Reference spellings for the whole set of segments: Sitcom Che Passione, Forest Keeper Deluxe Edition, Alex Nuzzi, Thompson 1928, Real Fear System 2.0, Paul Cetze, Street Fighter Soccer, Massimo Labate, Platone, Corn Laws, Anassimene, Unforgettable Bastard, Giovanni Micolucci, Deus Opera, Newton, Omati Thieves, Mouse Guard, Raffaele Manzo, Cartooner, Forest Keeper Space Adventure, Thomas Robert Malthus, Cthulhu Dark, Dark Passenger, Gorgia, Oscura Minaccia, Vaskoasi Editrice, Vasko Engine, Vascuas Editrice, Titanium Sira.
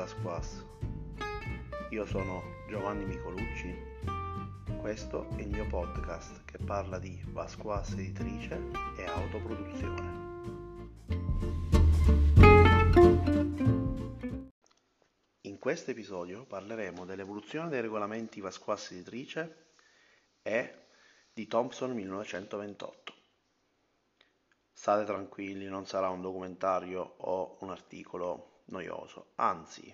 Vasquas. Io sono Giovanni Micolucci, questo è il mio podcast che parla di Vascuas Editrice e autoproduzione. In questo episodio parleremo dell'evoluzione dei regolamenti Vascuas Editrice e di Thompson 1928. State tranquilli, non sarà un documentario o un articolo noioso, anzi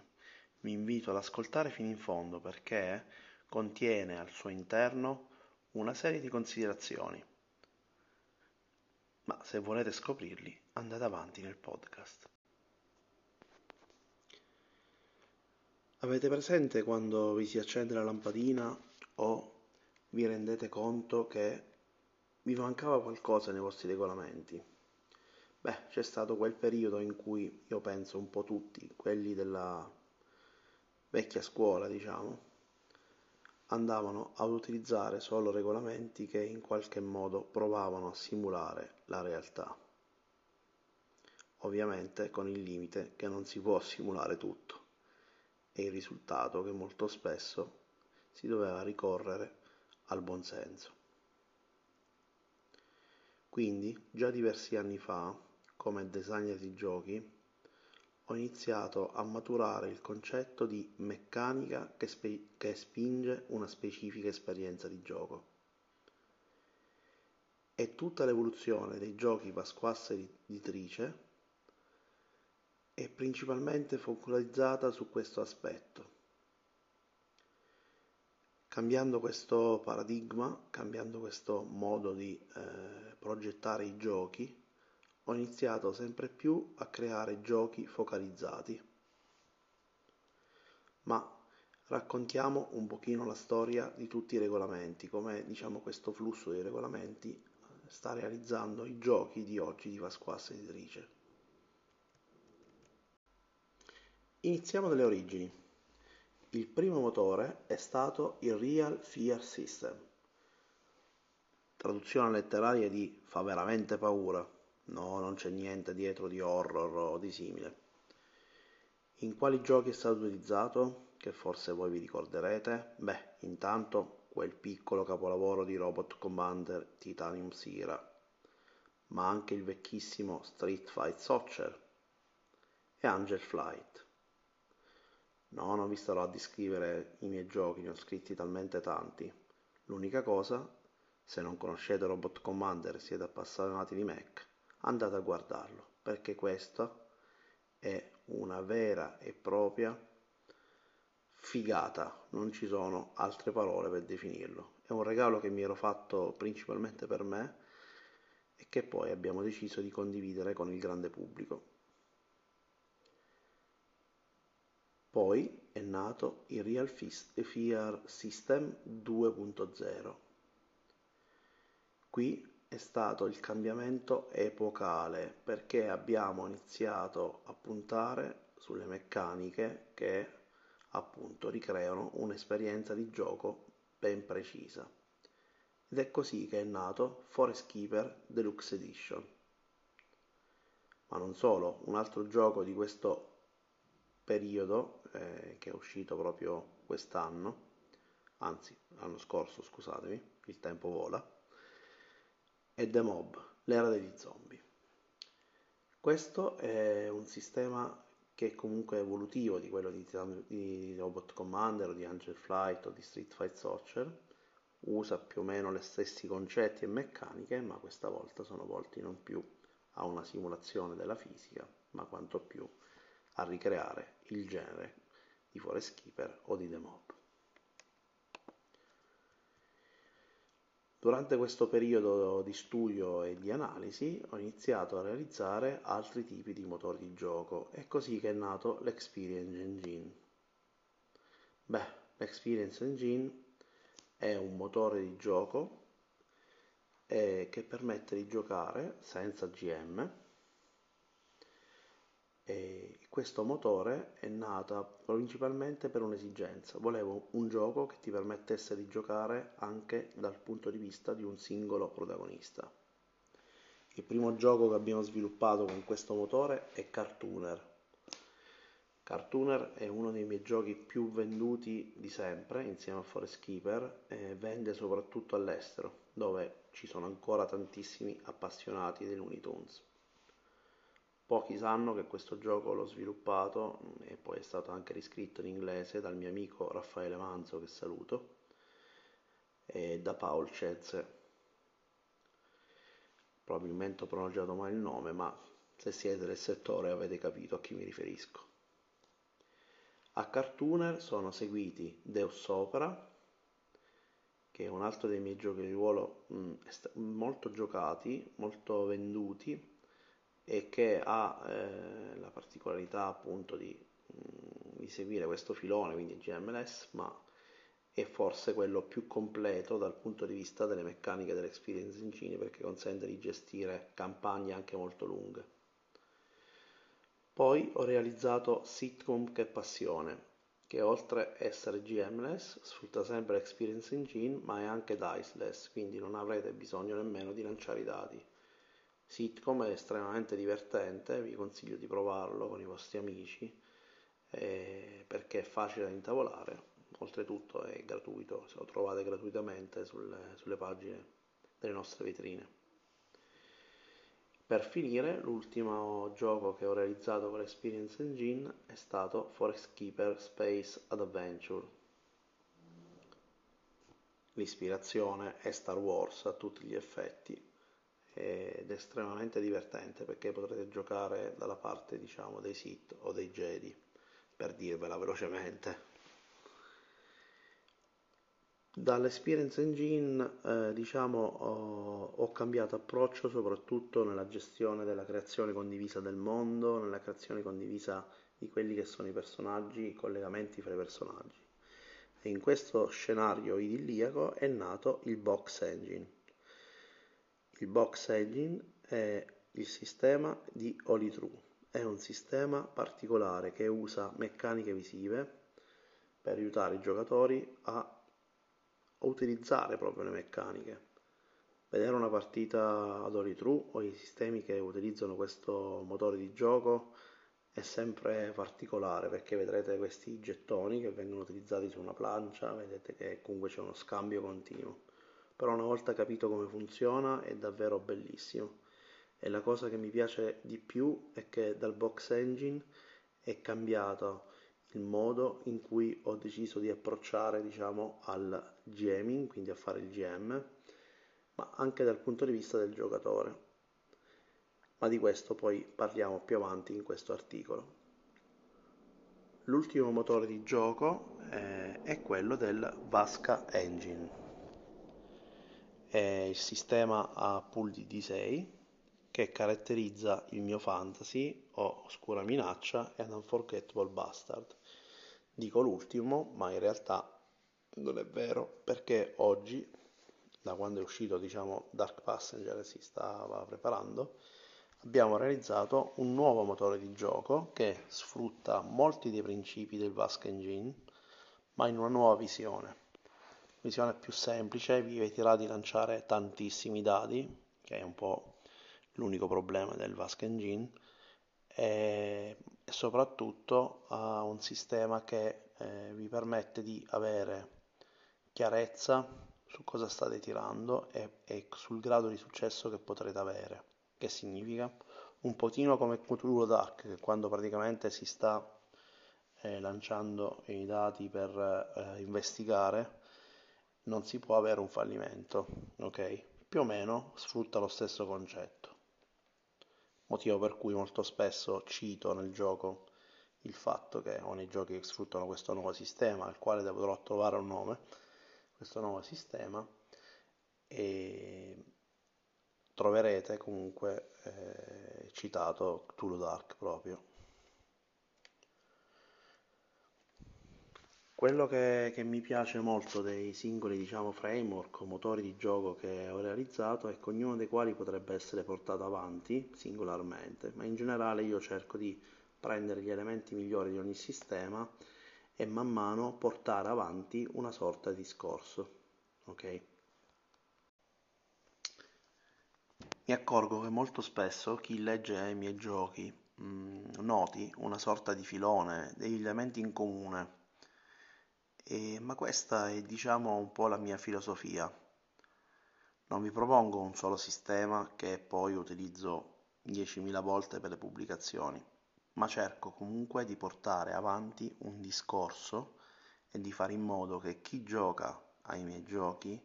vi invito ad ascoltare fino in fondo perché contiene al suo interno una serie di considerazioni. Ma se volete scoprirli, andate avanti nel podcast. Avete presente quando vi si accende la lampadina o vi rendete conto che vi mancava qualcosa nei vostri regolamenti? Beh, c'è stato quel periodo in cui io penso un po' tutti, quelli della vecchia scuola, diciamo, andavano ad utilizzare solo regolamenti che in qualche modo provavano a simulare la realtà. Ovviamente con il limite che non si può simulare tutto e il risultato che molto spesso si doveva ricorrere al buonsenso. Quindi, già diversi anni fa, come designer di giochi, ho iniziato a maturare il concetto di meccanica che spinge una specifica esperienza di gioco. E tutta l'evoluzione dei giochi Vaskoasi Editrice è principalmente focalizzata su questo aspetto. Cambiando questo paradigma, cambiando questo modo di progettare i giochi, ho iniziato sempre più a creare giochi focalizzati. Ma raccontiamo un pochino la storia di tutti i regolamenti, come diciamo questo flusso dei regolamenti sta realizzando i giochi di oggi di Vascuas Editrice. Iniziamo dalle origini. Il primo motore è stato il Real Fear System, traduzione letteraria di fa veramente paura. No, non c'è niente dietro di horror o di simile. In quali giochi è stato utilizzato? Che forse voi vi ricorderete. Beh, intanto quel piccolo capolavoro di Robot Commander Titanium Sira, ma anche il vecchissimo Street Fighter Soccer e Angel Flight. No, non vi starò a descrivere i miei giochi, ne ho scritti talmente tanti. L'unica cosa, se non conoscete Robot Commander e siete appassionati di mech, andate a guardarlo, perché questa è una vera e propria figata, non ci sono altre parole per definirlo. È un regalo che mi ero fatto principalmente per me e che poi abbiamo deciso di condividere con il grande pubblico. Poi è nato il Real Fear System 2.0. Qui è stato il cambiamento epocale perché abbiamo iniziato a puntare sulle meccaniche che appunto ricreano un'esperienza di gioco ben precisa. Ed è così che è nato Forest Keeper Deluxe Edition. Ma non solo, un altro gioco di questo periodo che è uscito proprio quest'anno, anzi l'anno scorso, scusatemi, il tempo vola, e The Mob, l'era degli zombie. Questo è un sistema che è comunque evolutivo di quello di Robot Commander o di Angel Flight o di Street Fighter Soccer, usa più o meno gli stessi concetti e meccaniche, ma questa volta sono volti non più a una simulazione della fisica, ma quanto più a ricreare il genere di Forest Keeper o di The Mob. Durante questo periodo di studio e di analisi ho iniziato a realizzare altri tipi di motori di gioco, è così che è nato l'Experience Engine. Beh, l'Experience Engine è un motore di gioco che permette di giocare senza GM e questo motore è nato principalmente per un'esigenza. Volevo un gioco che ti permettesse di giocare anche dal punto di vista di un singolo protagonista. Il primo gioco che abbiamo sviluppato con questo motore è Cartooner. Cartooner è uno dei miei giochi più venduti di sempre, insieme a Forest Keeper, e vende soprattutto all'estero, dove ci sono ancora tantissimi appassionati dei Looney Tunes. Pochi sanno che questo gioco l'ho sviluppato e poi è stato anche riscritto in inglese dal mio amico Raffaele Manzo, che saluto, e da Paul Cetze. Probabilmente ho pronunciato male il nome, ma se siete del settore avete capito a chi mi riferisco. A Cartooner sono seguiti Deus Opera, che è un altro dei miei giochi di ruolo molto giocati, molto venduti, e che ha la particolarità appunto di seguire questo filone, quindi GMLS, ma è forse quello più completo dal punto di vista delle meccaniche dell'Experience Engine, perché consente di gestire campagne anche molto lunghe. Poi ho realizzato Sitcom Che Passione, che oltre a essere GMless sfrutta sempre l'Experience Engine, ma è anche diceless, quindi non avrete bisogno nemmeno di lanciare i dati. Sitcom è estremamente divertente, vi consiglio di provarlo con i vostri amici, perché è facile da intavolare, oltretutto è gratuito, se lo trovate gratuitamente sulle pagine delle nostre vetrine. Per finire, l'ultimo gioco che ho realizzato con l'Experience Engine è stato Forest Keeper Space Adventure. L'ispirazione è Star Wars a tutti gli effetti ed è estremamente divertente, perché potrete giocare dalla parte, diciamo, dei Sith o dei Jedi, per dirvela velocemente. Dall'Experience Engine ho cambiato approccio soprattutto nella gestione della creazione condivisa del mondo, nella creazione condivisa di quelli che sono i personaggi, i collegamenti fra i personaggi. E in questo scenario idilliaco è nato il Box Engine. Il Box Engine è il sistema di Ulitru, è un sistema particolare che usa meccaniche visive per aiutare i giocatori a utilizzare proprio le meccaniche. Vedere una partita ad Ulitru o i sistemi che utilizzano questo motore di gioco è sempre particolare, perché vedrete questi gettoni che vengono utilizzati su una plancia, vedete che comunque c'è uno scambio continuo, però una volta capito come funziona è davvero bellissimo. E la cosa che mi piace di più è che dal Box Engine è cambiato il modo in cui ho deciso di approcciare, diciamo, al gaming, quindi a fare il GM, ma anche dal punto di vista del giocatore. Ma di questo poi parliamo più avanti in questo articolo. L'ultimo motore di gioco è quello del Vasko Engine. È il sistema a pool di D6 che caratterizza il mio fantasy, o Oscura Minaccia e Unforgettable Bastard. Dico l'ultimo, ma in realtà non è vero, perché oggi, da quando è uscito, diciamo, Dark Passenger si stava preparando, abbiamo realizzato un nuovo motore di gioco che sfrutta molti dei principi del Vasko Engine, ma in una nuova visione più semplice. Vi eviterà di lanciare tantissimi dadi, che è un po' l'unico problema del Vasko Engine, e soprattutto ha un sistema che vi permette di avere chiarezza su cosa state tirando e sul grado di successo che potrete avere, che significa un pochino come Cthulhu Dark, che quando praticamente si sta lanciando i dati per investigare non si può avere un fallimento, ok? Più o meno sfrutta lo stesso concetto. Motivo per cui molto spesso cito nel gioco il fatto che ho nei giochi che sfruttano questo nuovo sistema, al quale dovrò trovare un nome, questo nuovo sistema, e troverete comunque citato Cthulhu Dark proprio. Quello che mi piace molto dei singoli, diciamo, framework o motori di gioco che ho realizzato è che ognuno dei quali potrebbe essere portato avanti singolarmente, ma in generale io cerco di prendere gli elementi migliori di ogni sistema e man mano portare avanti una sorta di discorso, ok? Mi accorgo che molto spesso chi legge i miei giochi noti, una sorta di filone, degli elementi in comune, ma questa è, diciamo, un po' la mia filosofia. Non vi propongo un solo sistema che poi utilizzo 10.000 volte per le pubblicazioni, ma cerco comunque di portare avanti un discorso e di fare in modo che chi gioca ai miei giochi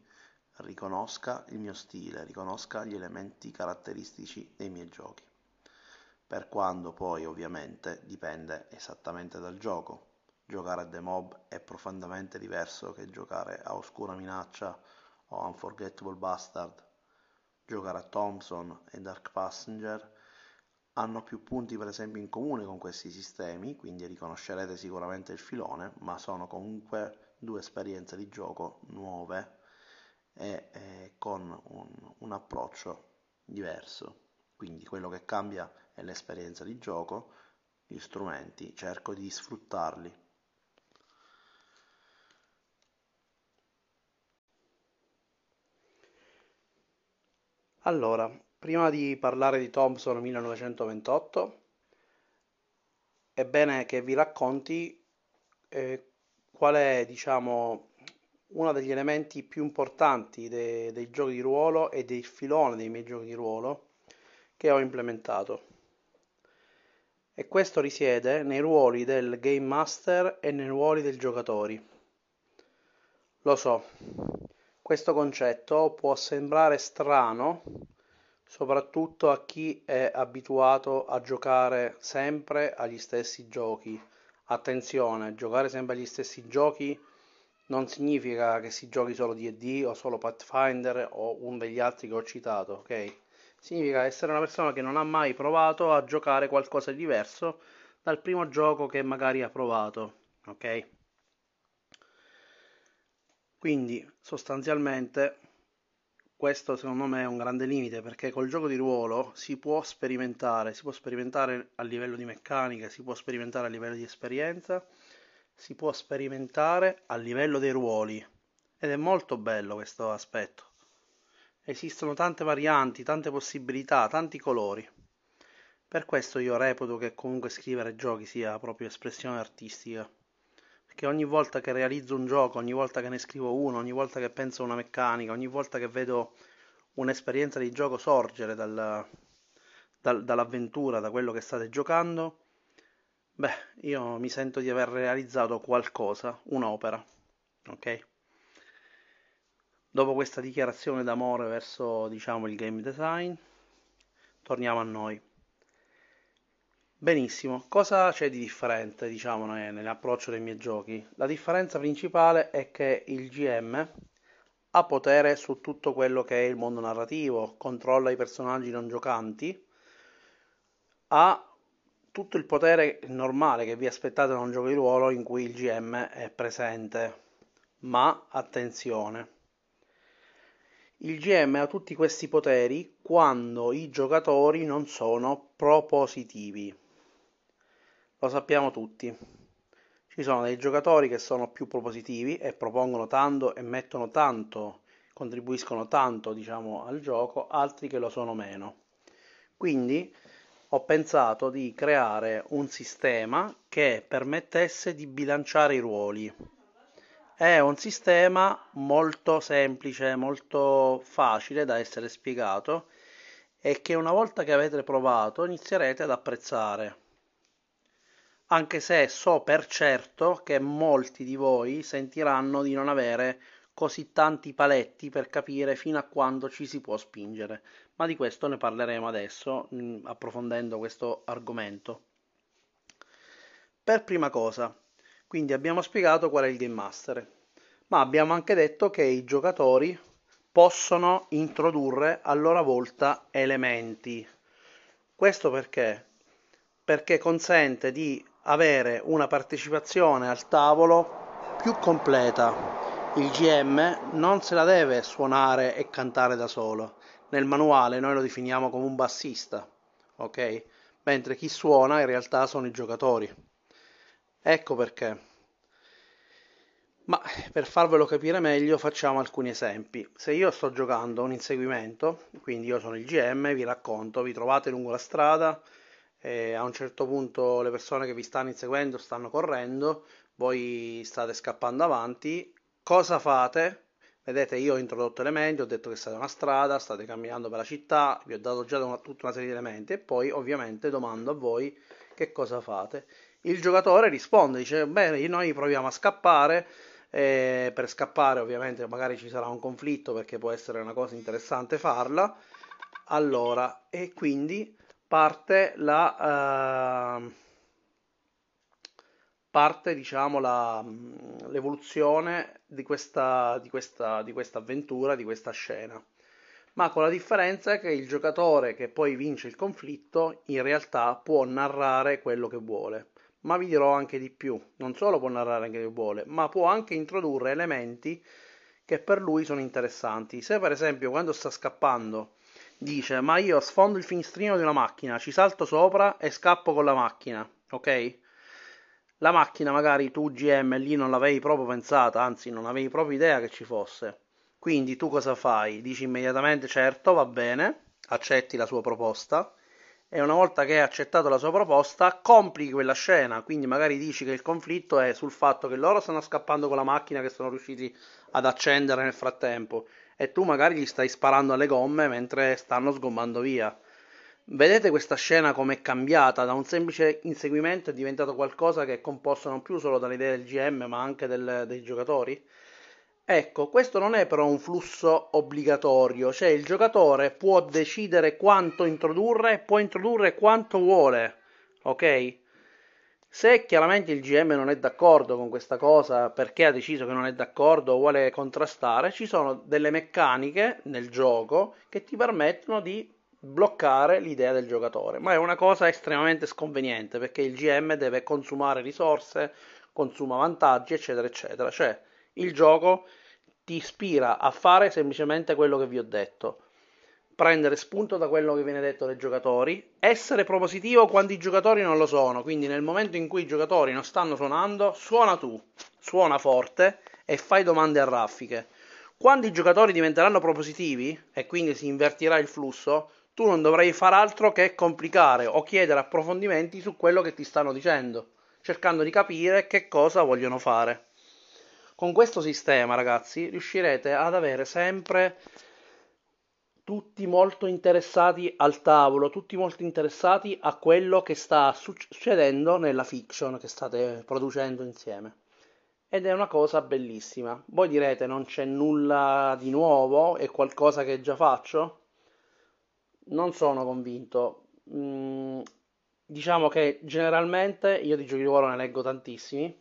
riconosca il mio stile, riconosca gli elementi caratteristici dei miei giochi, per quando poi ovviamente dipende esattamente dal gioco. Giocare a The Mob è profondamente diverso che giocare a Oscura Minaccia o Unforgettable Bastard. Giocare a Thompson e Dark Passenger hanno più punti per esempio in comune con questi sistemi, quindi riconoscerete sicuramente il filone, ma sono comunque due esperienze di gioco nuove e con un approccio diverso. Quindi quello che cambia è l'esperienza di gioco, gli strumenti, cerco di sfruttarli. Allora, prima di parlare di Thompson 1928, è bene che vi racconti qual è, diciamo, uno degli elementi più importanti dei giochi di ruolo e del filone dei miei giochi di ruolo che ho implementato. E questo risiede nei ruoli del Game Master e nei ruoli dei giocatori. Lo so, questo concetto può sembrare strano, soprattutto a chi è abituato a giocare sempre agli stessi giochi. Attenzione, giocare sempre agli stessi giochi non significa che si giochi solo D&D o solo Pathfinder o uno degli altri che ho citato, ok? Significa essere una persona che non ha mai provato a giocare qualcosa di diverso dal primo gioco che magari ha provato, ok? Quindi sostanzialmente questo secondo me è un grande limite, perché col gioco di ruolo si può sperimentare a livello di meccanica, si può sperimentare a livello di esperienza, si può sperimentare a livello dei ruoli, ed è molto bello questo aspetto. Esistono tante varianti, tante possibilità, tanti colori. Per questo io reputo che comunque scrivere giochi sia proprio espressione artistica, perché ogni volta che realizzo un gioco, ogni volta che ne scrivo uno, ogni volta che penso a una meccanica, ogni volta che vedo un'esperienza di gioco sorgere dall'avventura, da quello che state giocando, beh, io mi sento di aver realizzato qualcosa, un'opera, ok? Dopo questa dichiarazione d'amore verso, diciamo, il game design, torniamo a noi. Benissimo, cosa c'è di differente, diciamo, nell'approccio dei miei giochi? La differenza principale è che il GM ha potere su tutto quello che è il mondo narrativo, controlla i personaggi non giocanti, ha tutto il potere normale che vi aspettate da un gioco di ruolo in cui il GM è presente. Ma attenzione, il GM ha tutti questi poteri quando i giocatori non sono propositivi. Lo sappiamo tutti, ci sono dei giocatori che sono più propositivi e propongono tanto e mettono tanto, contribuiscono tanto, diciamo, al gioco, altri che lo sono meno. Quindi ho pensato di creare un sistema che permettesse di bilanciare i ruoli. È un sistema molto semplice, molto facile da essere spiegato e che una volta che avete provato inizierete ad apprezzare. Anche se so per certo che molti di voi sentiranno di non avere così tanti paletti per capire fino a quando ci si può spingere, ma di questo ne parleremo adesso approfondendo questo argomento. Per prima cosa, quindi abbiamo spiegato qual è il Game Master, ma abbiamo anche detto che i giocatori possono introdurre a loro volta elementi. Questo perché? Perché consente di avere una partecipazione al tavolo più completa. Il GM non se la deve suonare e cantare da solo. Nel manuale noi lo definiamo come un bassista, ok? Mentre chi suona in realtà sono i giocatori. Ecco perché. Ma per farvelo capire meglio facciamo alcuni esempi. Se io sto giocando un inseguimento, quindi io sono il GM, vi racconto, vi trovate lungo la strada a un certo punto le persone che vi stanno inseguendo stanno correndo, voi state scappando avanti, cosa fate? Vedete, io ho introdotto elementi, ho detto che state una strada, state camminando per la città, vi ho dato già tutta una serie di elementi e poi ovviamente domando a voi che cosa fate. Il giocatore risponde, dice bene, noi proviamo a scappare, per scappare ovviamente magari ci sarà un conflitto perché può essere una cosa interessante farla, allora, e quindi parte la parte, diciamo, l'evoluzione di questa avventura, di questa scena, ma con la differenza che il giocatore che poi vince il conflitto in realtà può narrare quello che vuole, ma vi dirò anche di più, non solo può narrare anche che vuole, ma può anche introdurre elementi che per lui sono interessanti. Se per esempio quando sta scappando dice ma io sfondo il finestrino di una macchina, ci salto sopra e scappo con la macchina, ok? La macchina magari tu GM lì non l'avevi proprio pensata, anzi non avevi proprio idea che ci fosse, quindi tu cosa fai? Dici immediatamente certo, va bene, accetti la sua proposta. E una volta che hai accettato la sua proposta, complichi quella scena, quindi magari dici che il conflitto è sul fatto che loro stanno scappando con la macchina che sono riusciti ad accendere nel frattempo e tu magari gli stai sparando alle gomme mentre stanno sgommando via. Vedete questa scena com'è cambiata? Da un semplice inseguimento è diventato qualcosa che è composto non più solo dall'idea del GM ma anche dei giocatori. Ecco, questo non è però un flusso obbligatorio, cioè il giocatore può decidere quanto introdurre, può introdurre quanto vuole, ok? Se chiaramente il GM non è d'accordo con questa cosa, perché ha deciso che non è d'accordo o vuole contrastare, ci sono delle meccaniche nel gioco che ti permettono di bloccare l'idea del giocatore, ma è una cosa estremamente sconveniente perché il GM deve consumare risorse, consuma vantaggi, eccetera, eccetera, cioè il gioco ti ispira a fare semplicemente quello che vi ho detto, prendere spunto da quello che viene detto dai giocatori, essere propositivo quando i giocatori non lo sono, quindi nel momento in cui i giocatori non stanno suonando, suona tu, suona forte e fai domande a raffiche. Quando i giocatori diventeranno propositivi e quindi si invertirà il flusso, tu non dovrai far altro che complicare o chiedere approfondimenti su quello che ti stanno dicendo, cercando di capire che cosa vogliono fare. Con questo sistema, ragazzi, riuscirete ad avere sempre tutti molto interessati al tavolo, tutti molto interessati a quello che sta succedendo nella fiction che state producendo insieme. Ed è una cosa bellissima. Voi direte, non c'è nulla di nuovo, è qualcosa che già faccio? Non sono convinto. Diciamo che generalmente, io di giochi di ruolo ne leggo tantissimi,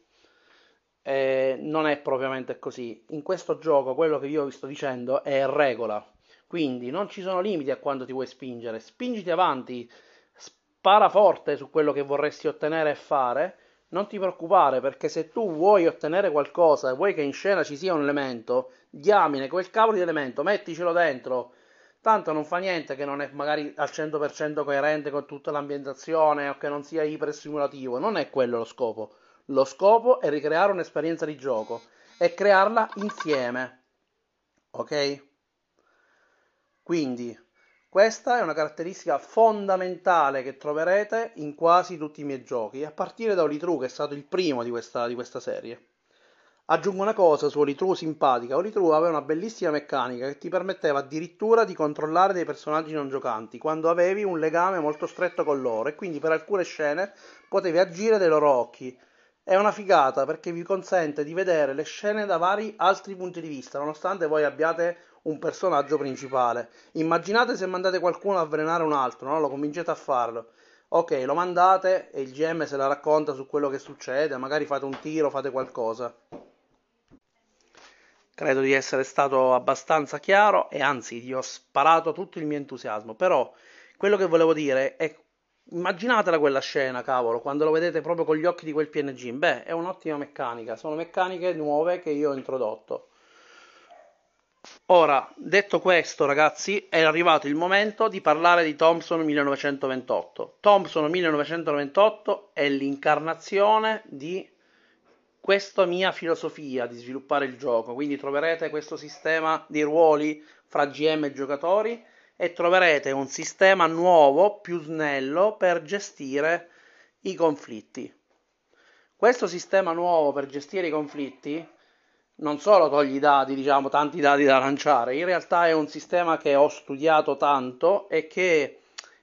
non è propriamente così. In questo gioco quello che io vi sto dicendo è regola, quindi non ci sono limiti a quanto ti vuoi spingere, spingiti avanti, spara forte su quello che vorresti ottenere e fare, non ti preoccupare, perché se tu vuoi ottenere qualcosa e vuoi che in scena ci sia un elemento, diamine quel cavolo di elemento, metticelo dentro, tanto non fa niente che non è magari al 100% coerente con tutta l'ambientazione o che non sia iperstimulativo, non è quello lo scopo. Lo scopo è ricreare un'esperienza di gioco e crearla insieme, ok? Quindi questa è una caratteristica fondamentale che troverete in quasi tutti i miei giochi, a partire da Ulitru, che è stato il primo di questa serie. Aggiungo una cosa su Ulitru simpatica. Ulitru aveva una bellissima meccanica che ti permetteva addirittura di controllare dei personaggi non giocanti quando avevi un legame molto stretto con loro e quindi per alcune scene potevi agire dai loro occhi. È una figata perché vi consente di vedere le scene da vari altri punti di vista, nonostante voi abbiate un personaggio principale. Immaginate se mandate qualcuno a avvelenare un altro, no? Lo convincete a farlo. Ok, lo mandate e il GM se la racconta su quello che succede, magari fate un tiro, fate qualcosa. Credo di essere stato abbastanza chiaro e anzi gli ho sparato tutto il mio entusiasmo, però quello che volevo dire è immaginatela quella scena, cavolo, quando lo vedete proprio con gli occhi di quel PNG. Beh, è un'ottima meccanica, sono meccaniche nuove che io ho introdotto. Ora, detto questo, ragazzi, è arrivato il momento di parlare di Thompson 1928. Thompson 1928 è l'incarnazione di questa mia filosofia di sviluppare il gioco, quindi troverete questo sistema di ruoli fra GM e giocatori e troverete un sistema nuovo, più snello, per gestire i conflitti. Questo sistema nuovo per gestire i conflitti non solo toglie i dati, diciamo, tanti dati da lanciare, in realtà è un sistema che ho studiato tanto e che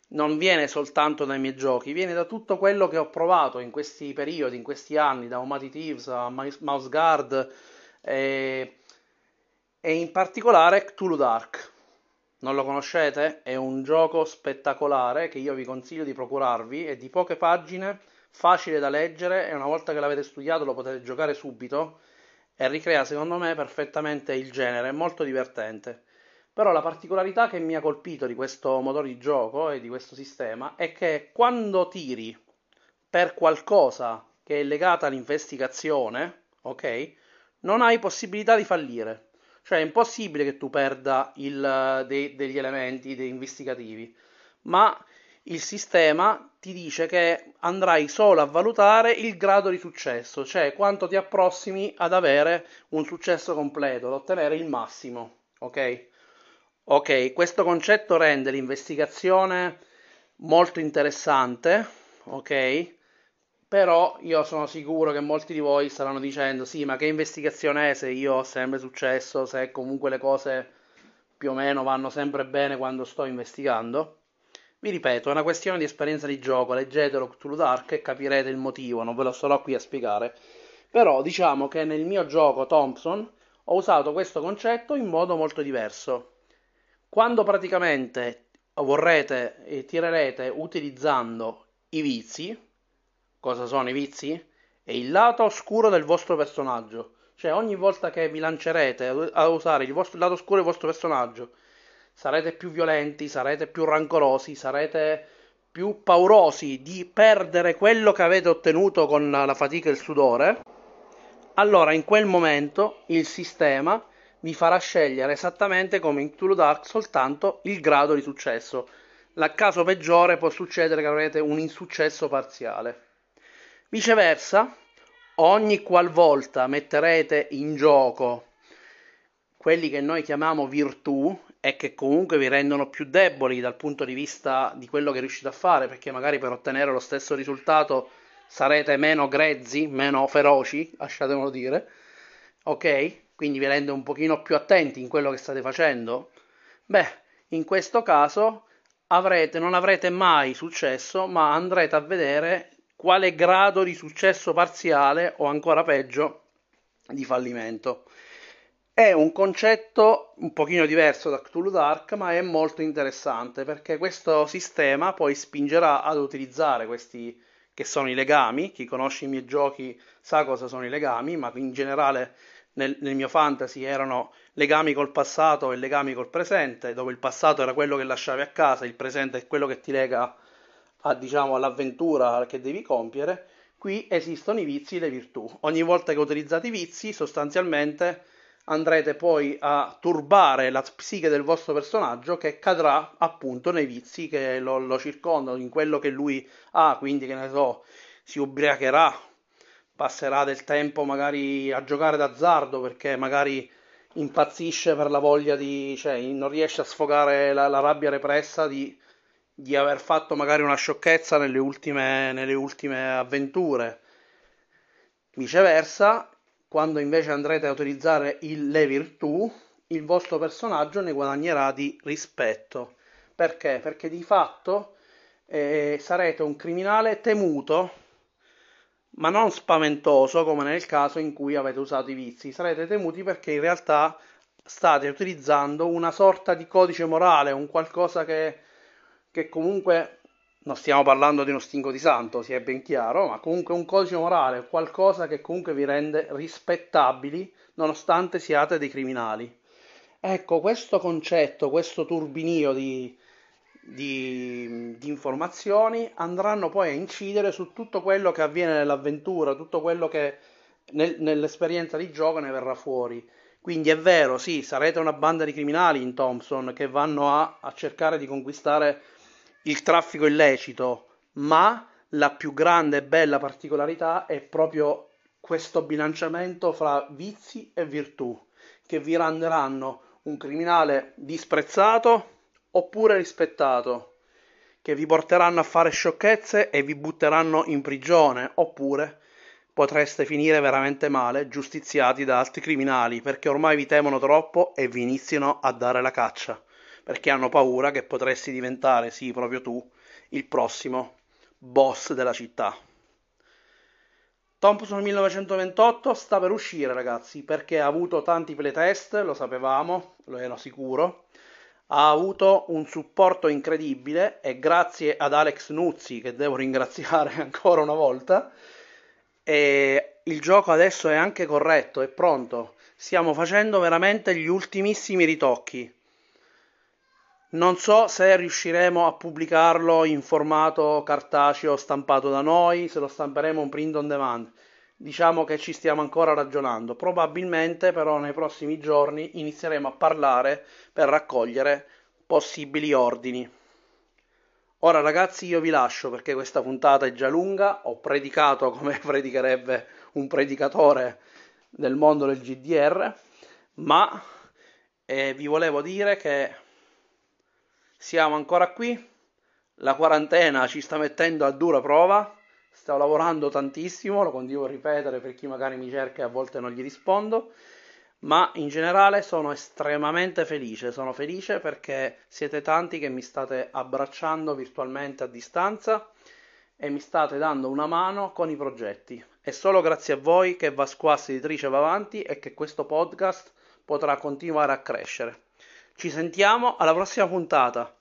non viene soltanto dai miei giochi, viene da tutto quello che ho provato in questi periodi, in questi anni, da Omati Thieves a Mouse Guard e in particolare Cthulhu Dark. Non lo conoscete? È un gioco spettacolare che io vi consiglio di procurarvi, è di poche pagine, facile da leggere e una volta che l'avete studiato lo potete giocare subito e ricrea secondo me perfettamente il genere, è molto divertente. Però la particolarità che mi ha colpito di questo motore di gioco e di questo sistema è che quando tiri per qualcosa che è legata all'investigazione, ok, non hai possibilità di fallire. Cioè è impossibile che tu perda degli elementi investigativi, ma il sistema ti dice che andrai solo a valutare il grado di successo, cioè quanto ti approssimi ad avere un successo completo, ad ottenere il massimo, ok? Ok, questo concetto rende l'investigazione molto interessante, ok? Però io sono sicuro che molti di voi staranno dicendo sì, ma che investigazione è se io ho sempre successo, se comunque le cose più o meno vanno sempre bene quando sto investigando. Vi ripeto, è una questione di esperienza di gioco, leggetelo Cthulhu Dark e capirete il motivo, non ve lo starò qui a spiegare. Però diciamo che nel mio gioco Thompson ho usato questo concetto in modo molto diverso. Quando praticamente vorrete e tirerete utilizzando i vizi. Cosa sono i vizi? È il lato oscuro del vostro personaggio. Cioè ogni volta che vi lancerete a usare il lato oscuro del vostro personaggio sarete più violenti, sarete più rancorosi, sarete più paurosi di perdere quello che avete ottenuto con la fatica e il sudore. Allora in quel momento il sistema vi farà scegliere esattamente come in Cthulhu Dark soltanto il grado di successo. Nel caso peggiore può succedere che avrete un insuccesso parziale. Viceversa, ogni qualvolta metterete in gioco quelli che noi chiamiamo virtù e che comunque vi rendono più deboli dal punto di vista di quello che riuscite a fare, perché magari per ottenere lo stesso risultato sarete meno grezzi, meno feroci, lasciatemelo dire, ok? Quindi vi rende un pochino più attenti in quello che state facendo. Beh, in questo caso non avrete mai successo, ma andrete a vedere quale grado di successo parziale o ancora peggio di fallimento. È un concetto un pochino diverso da Cthulhu Dark, ma è molto interessante perché questo sistema poi spingerà ad utilizzare questi che sono i legami. Chi conosce i miei giochi sa cosa sono i legami, ma in generale nel mio fantasy erano legami col passato e legami col presente, dove il passato era quello che lasciavi a casa, il presente è quello che ti lega diciamo all'avventura che devi compiere. Qui esistono i vizi e le virtù. Ogni volta che utilizzate i vizi sostanzialmente andrete poi a turbare la psiche del vostro personaggio, che cadrà appunto nei vizi che lo circondano, in quello che lui ha, quindi che ne so, si ubriacherà, passerà del tempo magari a giocare d'azzardo perché magari impazzisce per la voglia cioè non riesce a sfogare la rabbia repressa di aver fatto magari una sciocchezza nelle ultime avventure. Viceversa, quando invece andrete a utilizzare le virtù, il vostro personaggio ne guadagnerà di rispetto. Perché? Perché di fatto sarete un criminale temuto, ma non spaventoso come nel caso in cui avete usato i vizi. Sarete temuti perché in realtà state utilizzando una sorta di codice morale, un qualcosa che comunque non stiamo parlando di uno stinco di santo, sia ben chiaro, ma comunque un codice morale, qualcosa che comunque vi rende rispettabili nonostante siate dei criminali. Ecco, questo concetto, questo turbinio di informazioni andranno poi a incidere su tutto quello che avviene nell'avventura, tutto quello che nell'esperienza di gioco ne verrà fuori. Quindi è vero, sì, sarete una banda di criminali in Thompson che vanno a cercare di conquistare il traffico illecito, ma la più grande e bella particolarità è proprio questo bilanciamento fra vizi e virtù, che vi renderanno un criminale disprezzato oppure rispettato, che vi porteranno a fare sciocchezze e vi butteranno in prigione, oppure potreste finire veramente male, giustiziati da altri criminali, perché ormai vi temono troppo e vi iniziano a dare la caccia, perché hanno paura che potresti diventare, sì, proprio tu, il prossimo boss della città. Thompson 1928 sta per uscire, ragazzi, perché ha avuto tanti playtest, lo sapevamo, lo ero sicuro. Ha avuto un supporto incredibile e grazie ad Alex Nuzzi, che devo ringraziare ancora una volta, e il gioco adesso è anche corretto, è pronto. Stiamo facendo veramente gli ultimissimi ritocchi. Non so se riusciremo a pubblicarlo in formato cartaceo stampato da noi, se lo stamperemo un print on demand. Diciamo che ci stiamo ancora ragionando, probabilmente però nei prossimi giorni inizieremo a parlare per raccogliere possibili ordini. Ora ragazzi io vi lascio perché questa puntata è già lunga, ho predicato come predicherebbe un predicatore del mondo del GDR, ma vi volevo dire che siamo ancora qui, la quarantena ci sta mettendo a dura prova. Sto lavorando tantissimo, lo continuo a ripetere per chi magari mi cerca e a volte non gli rispondo, ma in generale sono estremamente felice. Sono felice perché siete tanti che mi state abbracciando virtualmente a distanza e mi state dando una mano con i progetti. È solo grazie a voi che Vaskoasi Editrice va avanti e che questo podcast potrà continuare a crescere. Ci sentiamo alla prossima puntata.